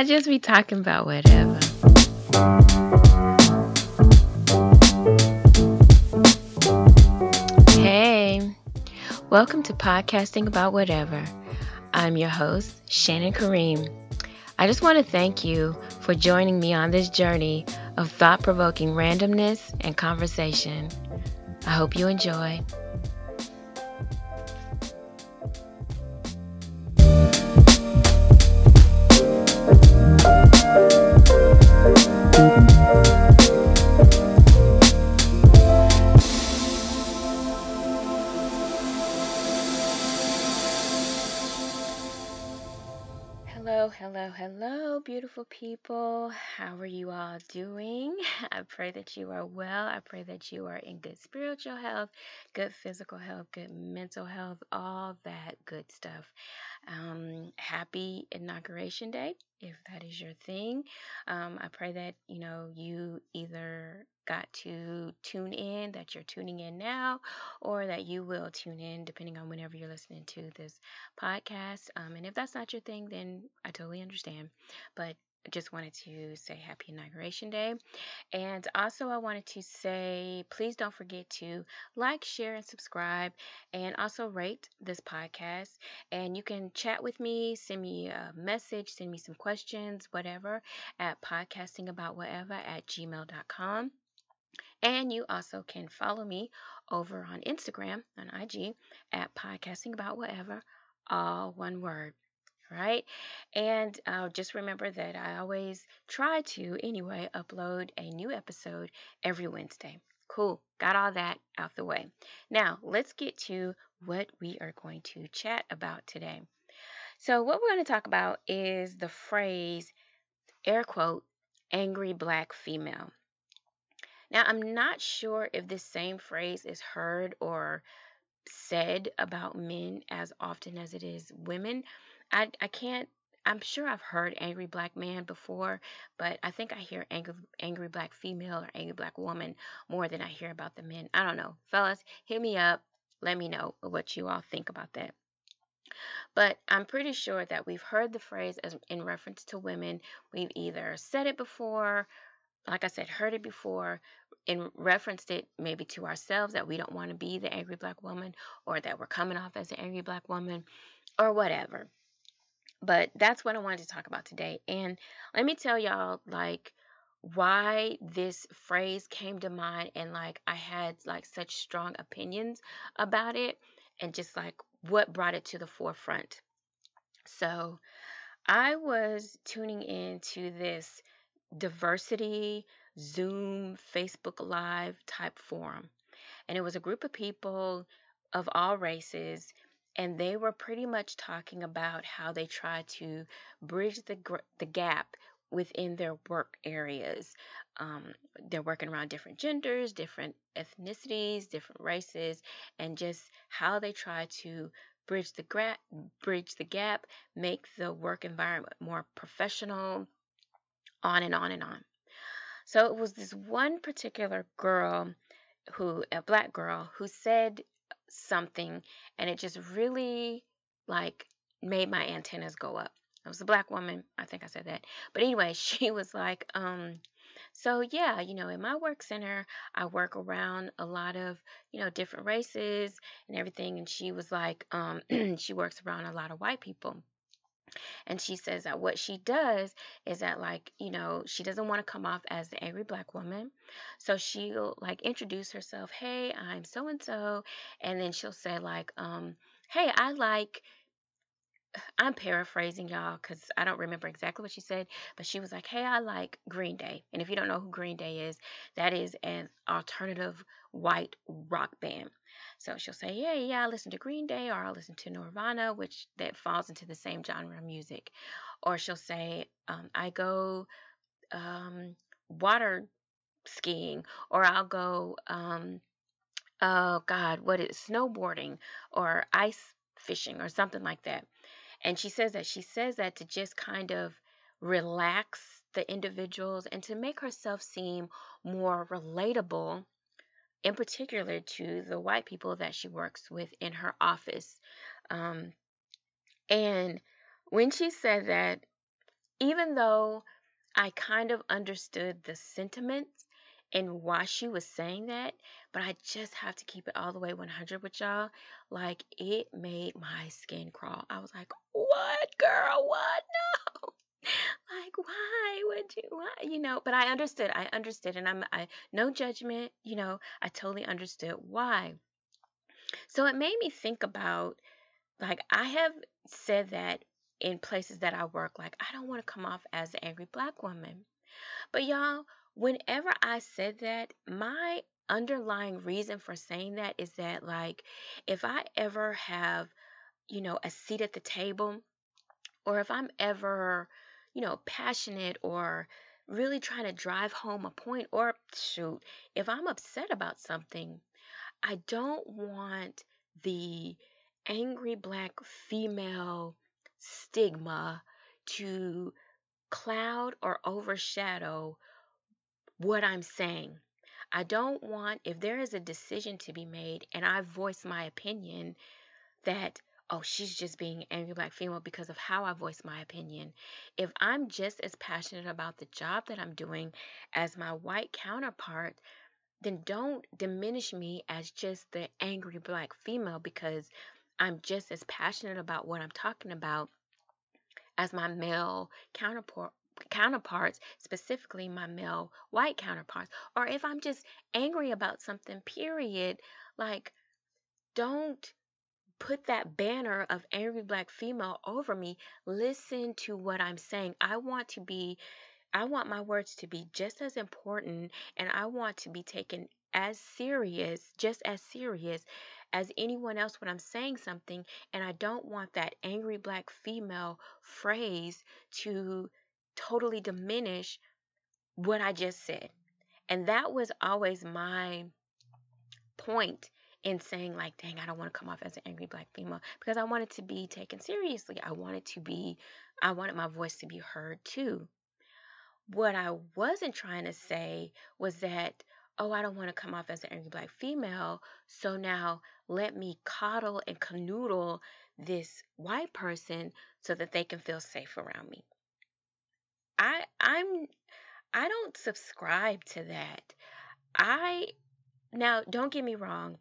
I just be talking about whatever. Hey, welcome to Podcasting About Whatever. I'm your host, Shannon Kareem. I just want to thank you for joining me on this journey of thought-provoking randomness and conversation. I hope you enjoy. Hello, beautiful people. How are you all doing? I pray that you are well. I pray that you are in good spiritual health, good physical health, good mental health, all that good stuff. Happy Inauguration Day, if that is your thing. I pray that, you either got to tune in, that you're tuning in now, or that you will tune in depending on whenever you're listening to this podcast. And if that's not your thing, then I totally understand. But I just wanted to say Happy Inauguration Day. And also I wanted to say, please don't forget to like, share, and subscribe, and also rate this podcast. And you can chat with me, send me a message, send me some questions, whatever, at podcastingaboutwhatever@gmail.com. And you also can follow me over on Instagram, on IG, at podcastingaboutwhatever, all one word. Right? And just remember that I always try to, anyway, upload a new episode every Wednesday. Cool. Got all that out the way. Now, let's get to what we are going to chat about today. So what we're going to talk about is the phrase, air quote, angry black female. Now, I'm not sure if this same phrase is heard or said about men as often as it is women. I'm sure I've heard angry black man before, but I think I hear angry black female or angry black woman more than I hear about the men. I don't know. Fellas, hit me up. Let me know what you all think about that. But I'm pretty sure that we've heard the phrase as in reference to women. We've either said it before, like I said, heard it before, and referenced it maybe to ourselves that we don't want to be the angry black woman or that we're coming off as an angry black woman or whatever. But that's what I wanted to talk about today. And let me tell y'all, why this phrase came to mind and, I had, such strong opinions about it and just, what brought it to the forefront. So I was tuning into this diversity, Zoom, Facebook Live type forum. And it was a group of people of all races, and they were pretty much talking about how they try to bridge the gap within their work areas. They're working around different genders, different ethnicities, different races, and just how they try to bridge the gap, make the work environment more professional, on and on and on. So it was this one particular girl, a black girl, who said something, and it just really made my antennas go up. I was a black woman, I think I said that, but anyway, she was like, so yeah, in my work center, I work around a lot of different races and everything, and she was like, she works around a lot of white people. And she says that what she does is that, she doesn't want to come off as the angry black woman. So she'll, introduce herself, hey, I'm so-and-so. And then she'll say, hey, I'm paraphrasing, y'all, because I don't remember exactly what she said. But she was like, hey, I like Green Day. And if you don't know who Green Day is, that is an alternative white rock band. So she'll say, yeah, I listen to Green Day, or I listen to Nirvana, which that falls into the same genre of music. Or she'll say, I go water skiing, or I'll go, snowboarding, or ice fishing, or something like that. And she says that to just kind of relax the individuals and to make herself seem more relatable, in particular to the white people that she works with in her office. And when she said that, Even though I kind of understood the sentiments and why she was saying that, but I just have to keep it all the way 100 with y'all. Like, it made my skin crawl. I was like, what, girl? What? No. Like, why would you? Why? You know, but I understood. I understood. And I no judgment. You know, I totally understood why. So it made me think about, like, I have said that in places that I work, like, I don't want to come off as an angry black woman. But y'all, whenever I said that, my underlying reason for saying that is that, like, if I ever have, you know, a seat at the table, or if I'm ever, you know, passionate or really trying to drive home a point, or shoot, if I'm upset about something, I don't want the angry black female stigma to cloud or overshadow what I'm saying. I don't want, if there is a decision to be made and I voice my opinion, that, oh, she's just being an angry black female because of how I voice my opinion. If I'm just as passionate about the job that I'm doing as my white counterpart, then don't diminish me as just the angry black female because I'm just as passionate about what I'm talking about as my male counterparts, specifically my male white counterparts. Or if I'm just angry about something, period, like, don't put that banner of angry black female over me. Listen to what I'm saying. I want my words to be just as important, and I want to be taken just as serious as anyone else when I'm saying something. And I don't want that angry black female phrase to totally diminish what I just said. And that was always my point in saying, like, dang, I don't want to come off as an angry black female, because I wanted to be taken seriously. I wanted my voice to be heard too. What I wasn't trying to say was that, oh, I don't want to come off as an angry black female, so now let me coddle and canoodle this white person so that they can feel safe around me. I don't subscribe to that. Now, don't get me wrong.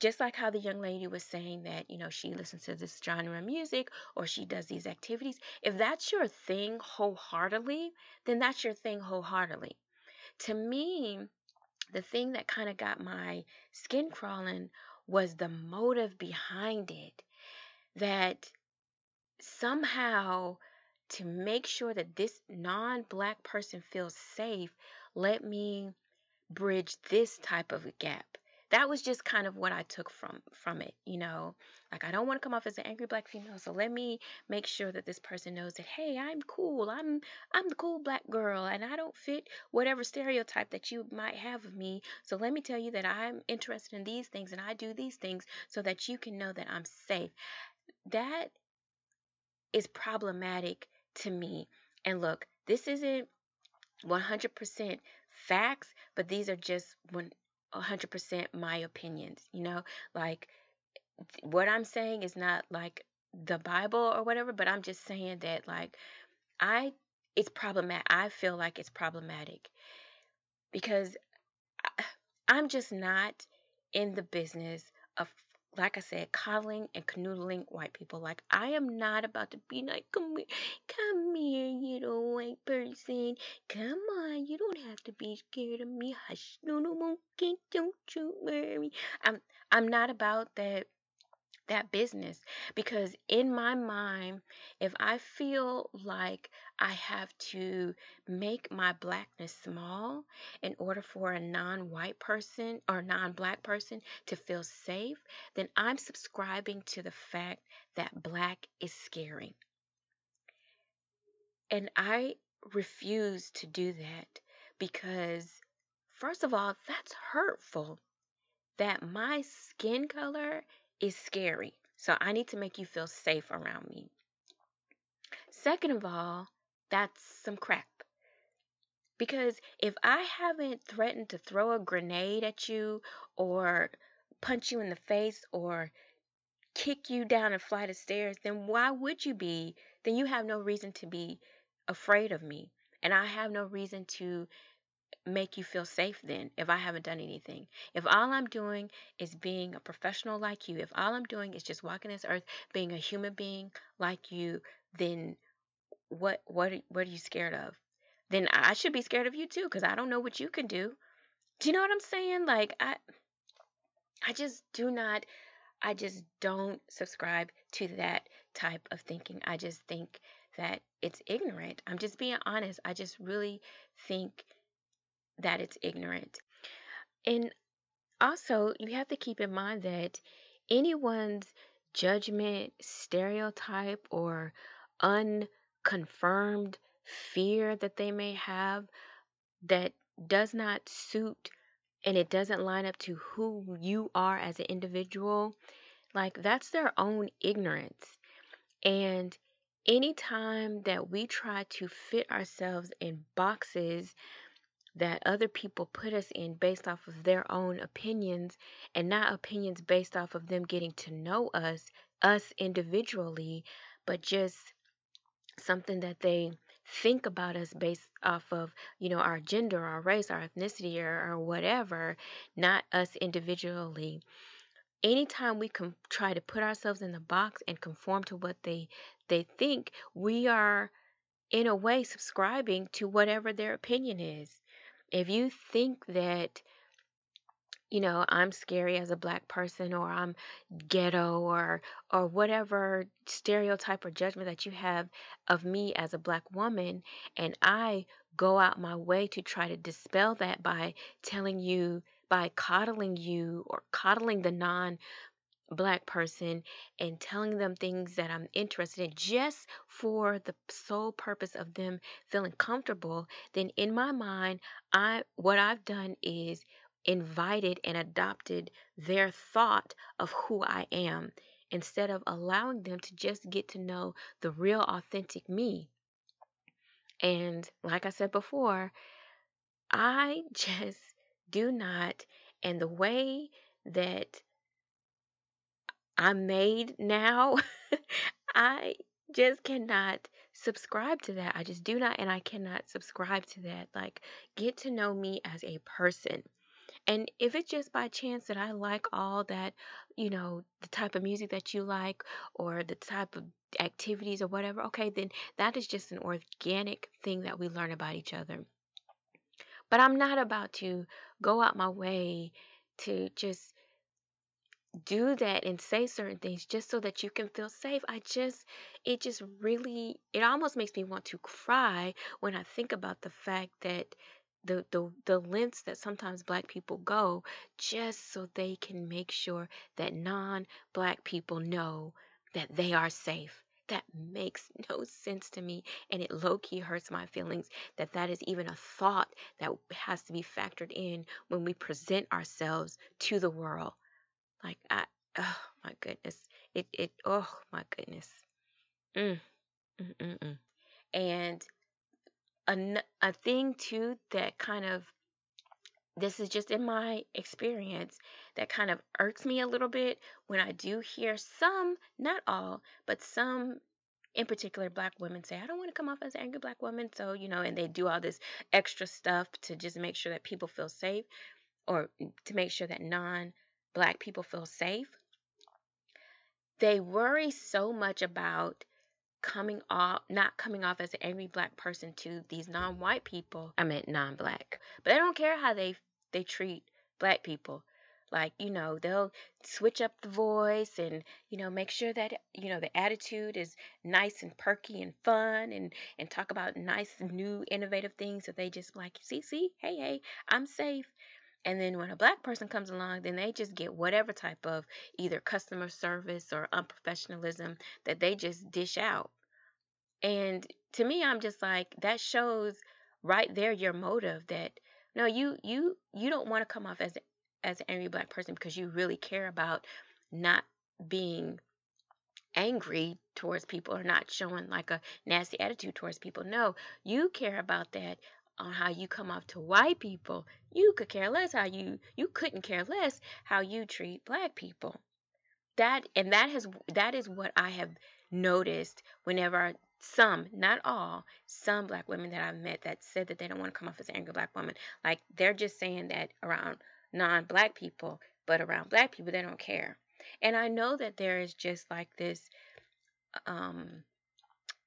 Just like how the young lady was saying that, you know, she listens to this genre of music or she does these activities. If that's your thing wholeheartedly, then that's your thing wholeheartedly. To me, the thing that kind of got my skin crawling was the motive behind it. That somehow, to make sure that this non-black person feels safe, let me bridge this type of a gap. That was just kind of what I took from it, you know, like, I don't want to come off as an angry black female, so let me make sure that this person knows that, hey, I'm cool. I'm the cool black girl, and I don't fit whatever stereotype that you might have of me. So let me tell you that I'm interested in these things and I do these things so that you can know that I'm safe. That is problematic to me. And look, this isn't 100% facts, but these are just 100% my opinions, you know, like, what I'm saying is not like the Bible or whatever, but I'm just saying that, like, it's problematic. I feel like it's problematic because I'm just not in the business of, like I said, coddling and canoodling white people. Like, I am not about to be like, come here, you little white person. Come on, you don't have to be scared of me. Hush, no, monkey, don't you worry. I'm not about that business, because in my mind, if I feel like I have to make my blackness small in order for a non-white person or non-black person to feel safe, then I'm subscribing to the fact that black is scary. And I refuse to do that because, first of all, that's hurtful, that my skin color is scary. So I need to make you feel safe around me. Second of all, that's some crap. Because if I haven't threatened to throw a grenade at you or punch you in the face or kick you down a flight of stairs, then why would you be? Then you have no reason to be afraid of me, and I have no reason to make you feel safe then if I haven't done anything. If all I'm doing is being a professional like you, if all I'm doing is just walking this earth, being a human being like you, then what are you scared of? Then I should be scared of you too, because I don't know what you can do. Do you know what I'm saying? Like, I just don't subscribe to that type of thinking. I just think that it's ignorant. I'm just being honest. I just really think that it's ignorant. And also, you have to keep in mind that anyone's judgment, stereotype, or unconfirmed fear that they may have that does not suit and it doesn't line up to who you are as an individual, like, that's their own ignorance. And anytime that we try to fit ourselves in boxes that other people put us in based off of their own opinions, and not opinions based off of them getting to know us individually, but just something that they think about us based off of, you know, our gender, our race, our ethnicity, or whatever, not us individually. Anytime we can try to put ourselves in the box and conform to what they think, we are in a way subscribing to whatever their opinion is. If you think that, you know, I'm scary as a black person, or I'm ghetto, or whatever stereotype or judgment that you have of me as a black woman, and I go out my way to try to dispel that by telling you, by coddling you or coddling the non-black person and telling them things that I'm interested in just for the sole purpose of them feeling comfortable, then in my mind, what I've done is invited and adopted their thought of who I am, instead of allowing them to just get to know the real authentic me. And like I said before, I just do not, and the way that I'm made now, I just cannot subscribe to that. I just do not, and I cannot subscribe to that. Like, get to know me as a person. And if it's just by chance that I like all that, you know, the type of music that you like, or the type of activities or whatever, okay, then that is just an organic thing that we learn about each other. But I'm not about to go out my way to just do that and say certain things just so that you can feel safe. It almost makes me want to cry when I think about the fact that the lengths that sometimes black people go just so they can make sure that non-black people know that they are safe. That makes no sense to me, and it low-key hurts my feelings that is even a thought that has to be factored in when we present ourselves to the world. Like, oh my goodness. And a thing too that kind of, this is just in my experience, that kind of irks me a little bit when I do hear some, not all, but some in particular black women say, I don't want to come off as an angry black woman. So, you know, and they do all this extra stuff to just make sure that people feel safe, or to make sure that non-black people feel safe. They worry so much about not coming off as an angry black person to these non-black, but they don't care how they treat black people. Like, you know, they'll switch up the voice and, you know, make sure that, you know, the attitude is nice and perky and fun, and talk about nice, new, innovative things. So they just like, see, hey, I'm safe. And then when a black person comes along, then they just get whatever type of either customer service or unprofessionalism that they just dish out. And to me, I'm just like, that shows right there your motive, that no, you don't want to come off as an angry black person because you really care about not being angry towards people or not showing like a nasty attitude towards people. No, you care about that on how you come off to white people. You could care less how you couldn't care less how you treat black people. That is what I have noticed whenever some, not all, some black women that I've met that said that they don't want to come off as an angry black woman. Like, they're just saying that around non-black people, but around black people, they don't care. And I know that there is just like this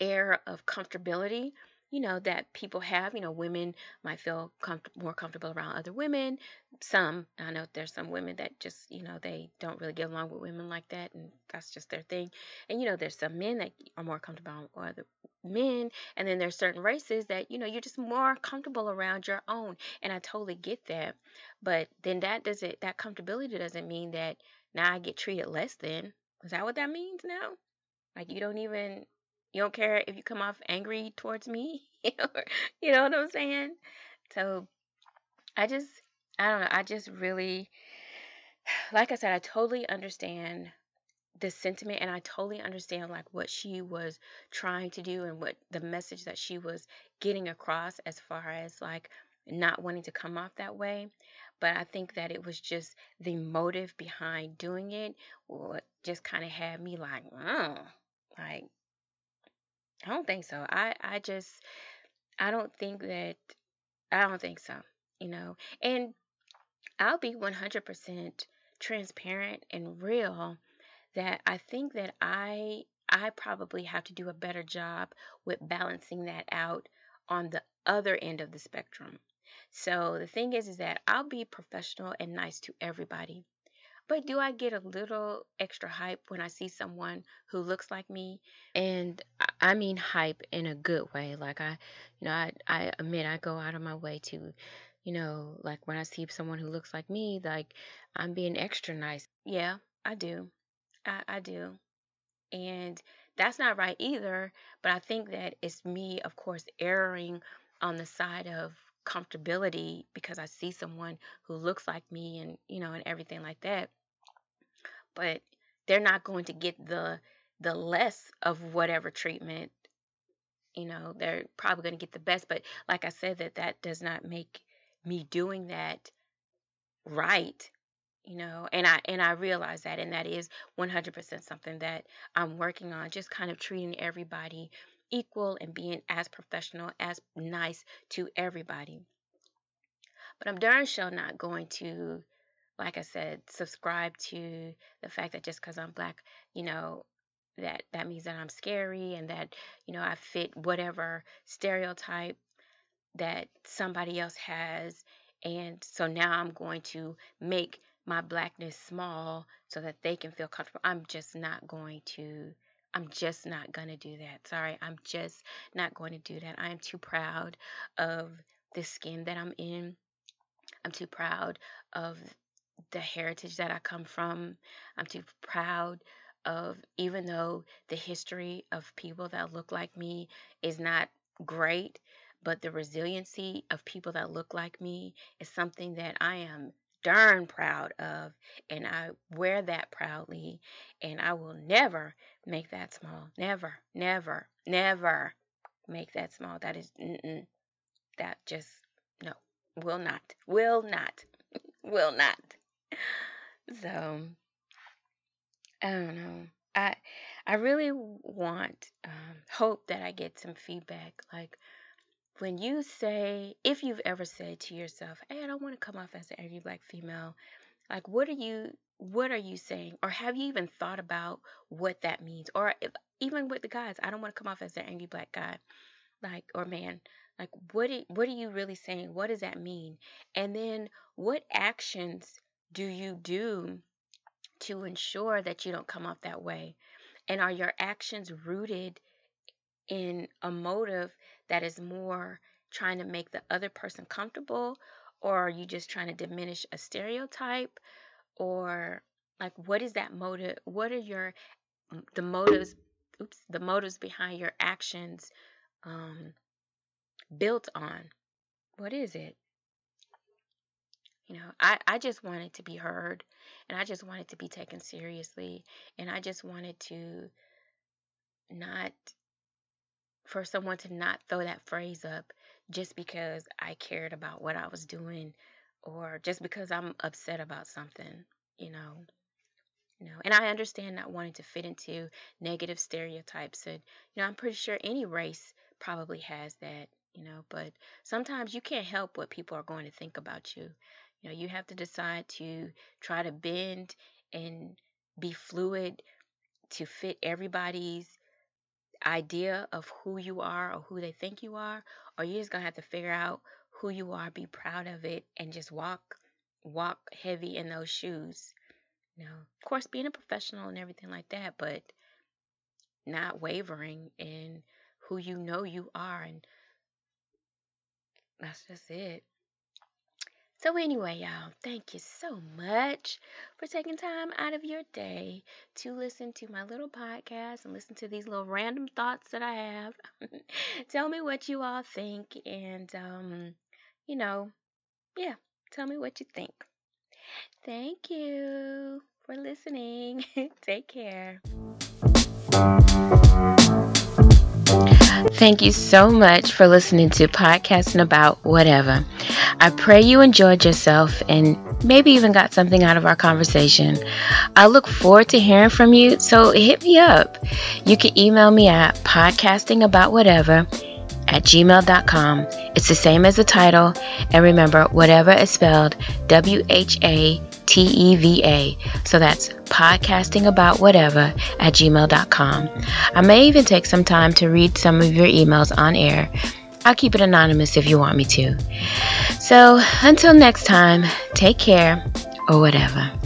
air of comfortability, you know, that people have. You know, women might feel more comfortable around other women. Some, I know there's some women that just, you know, they don't really get along with women like that, and that's just their thing. And, you know, there's some men that are more comfortable with other men, and then there's certain races that, you know, you're just more comfortable around your own, and I totally get that. But then that comfortability doesn't mean that now I get treated less than. Is that what that means now? Like, you don't care if you come off angry towards me? You know what I'm saying? So I don't know. I just really, like I said, I totally understand the sentiment, and I totally understand like what she was trying to do and what the message that she was getting across as far as like not wanting to come off that way. But I think that it was just the motive behind doing it, what just kind of had me like, oh, like, I don't think so. I don't think so, you know. And I'll be 100% transparent and real that I think that I probably have to do a better job with balancing that out on the other end of the spectrum. So the thing is that I'll be professional and nice to everybody. But do I get a little extra hype when I see someone who looks like me? And I mean hype in a good way. Like, I admit I go out of my way to, you know, like when I see someone who looks like me, like I'm being extra nice. Yeah, I do. I do. And that's not right either. But I think that it's me, of course, erring on the side of comfortability because I see someone who looks like me and, you know, and everything like that. But they're not going to get the less of whatever treatment, you know, they're probably going to get the best. But like I said, that does not make me doing that right, you know, and I realize that, and that is 100% something that I'm working on, just kind of treating everybody equal and being as professional, as nice to everybody. But I'm darn sure not going to, like I said, subscribe to the fact that just because I'm black, you know, that means that I'm scary and that, you know, I fit whatever stereotype that somebody else has. And so now I'm going to make my blackness small so that they can feel comfortable. I'm just not going to do that. Sorry, I'm just not going to do that. I am too proud of the skin that I'm in. I'm too proud of the heritage that I come from. I'm too proud of, even though the history of people that look like me is not great, but the resiliency of people that look like me is something that I am darn proud of, and I wear that proudly, and I will never make that small. Never, never, never make that small. That is, that just, no, will not, will not. So, I don't know. I really want, hope that I get some feedback, like, when you say, if you've ever said to yourself, hey, I don't want to come off as an angry black female, like, what are you saying? Or have you even thought about what that means? Or if, even with the guys, I don't want to come off as an angry black guy, like, or man, like, what are you really saying? What does that mean? And then what actions do you do to ensure that you don't come off that way? And are your actions rooted in a motive that is more trying to make the other person comfortable, or are you just trying to diminish a stereotype? Or like, what is that motive? What are the motives? Oops, the motives behind your actions built on? What is it? You know, I just wanted to be heard, and I just wanted to be taken seriously, and I just wanted to not. For someone to not throw that phrase up just because I cared about what I was doing or just because I'm upset about something, you know. And I understand not wanting to fit into negative stereotypes. And, I'm pretty sure any race probably has that, but sometimes you can't help what people are going to think about you. You have to decide to try to bend and be fluid to fit everybody's idea of who you are or who they think you are, or you're just going to have to figure out who you are, be proud of it, and just walk heavy in those shoes. Of course, being a professional and everything like that, but not wavering in who you are, and that's just it. So anyway, y'all, thank you so much for taking time out of your day to listen to my little podcast and listen to these little random thoughts that I have. Tell me what you all think, and, tell me what you think. Thank you for listening. Take care. Thank you so much for listening to Podcasting About Whatever. I pray you enjoyed yourself and maybe even got something out of our conversation. I look forward to hearing from you, so hit me up. You can email me at podcastingaboutwhatever@gmail.com. It's the same as the title. And remember, whatever is spelled WHATEVA. So that's podcastingaboutwhatever@gmail.com. I may even take some time to read some of your emails on air. I'll keep it anonymous if you want me to. So until next time, take care or whatever.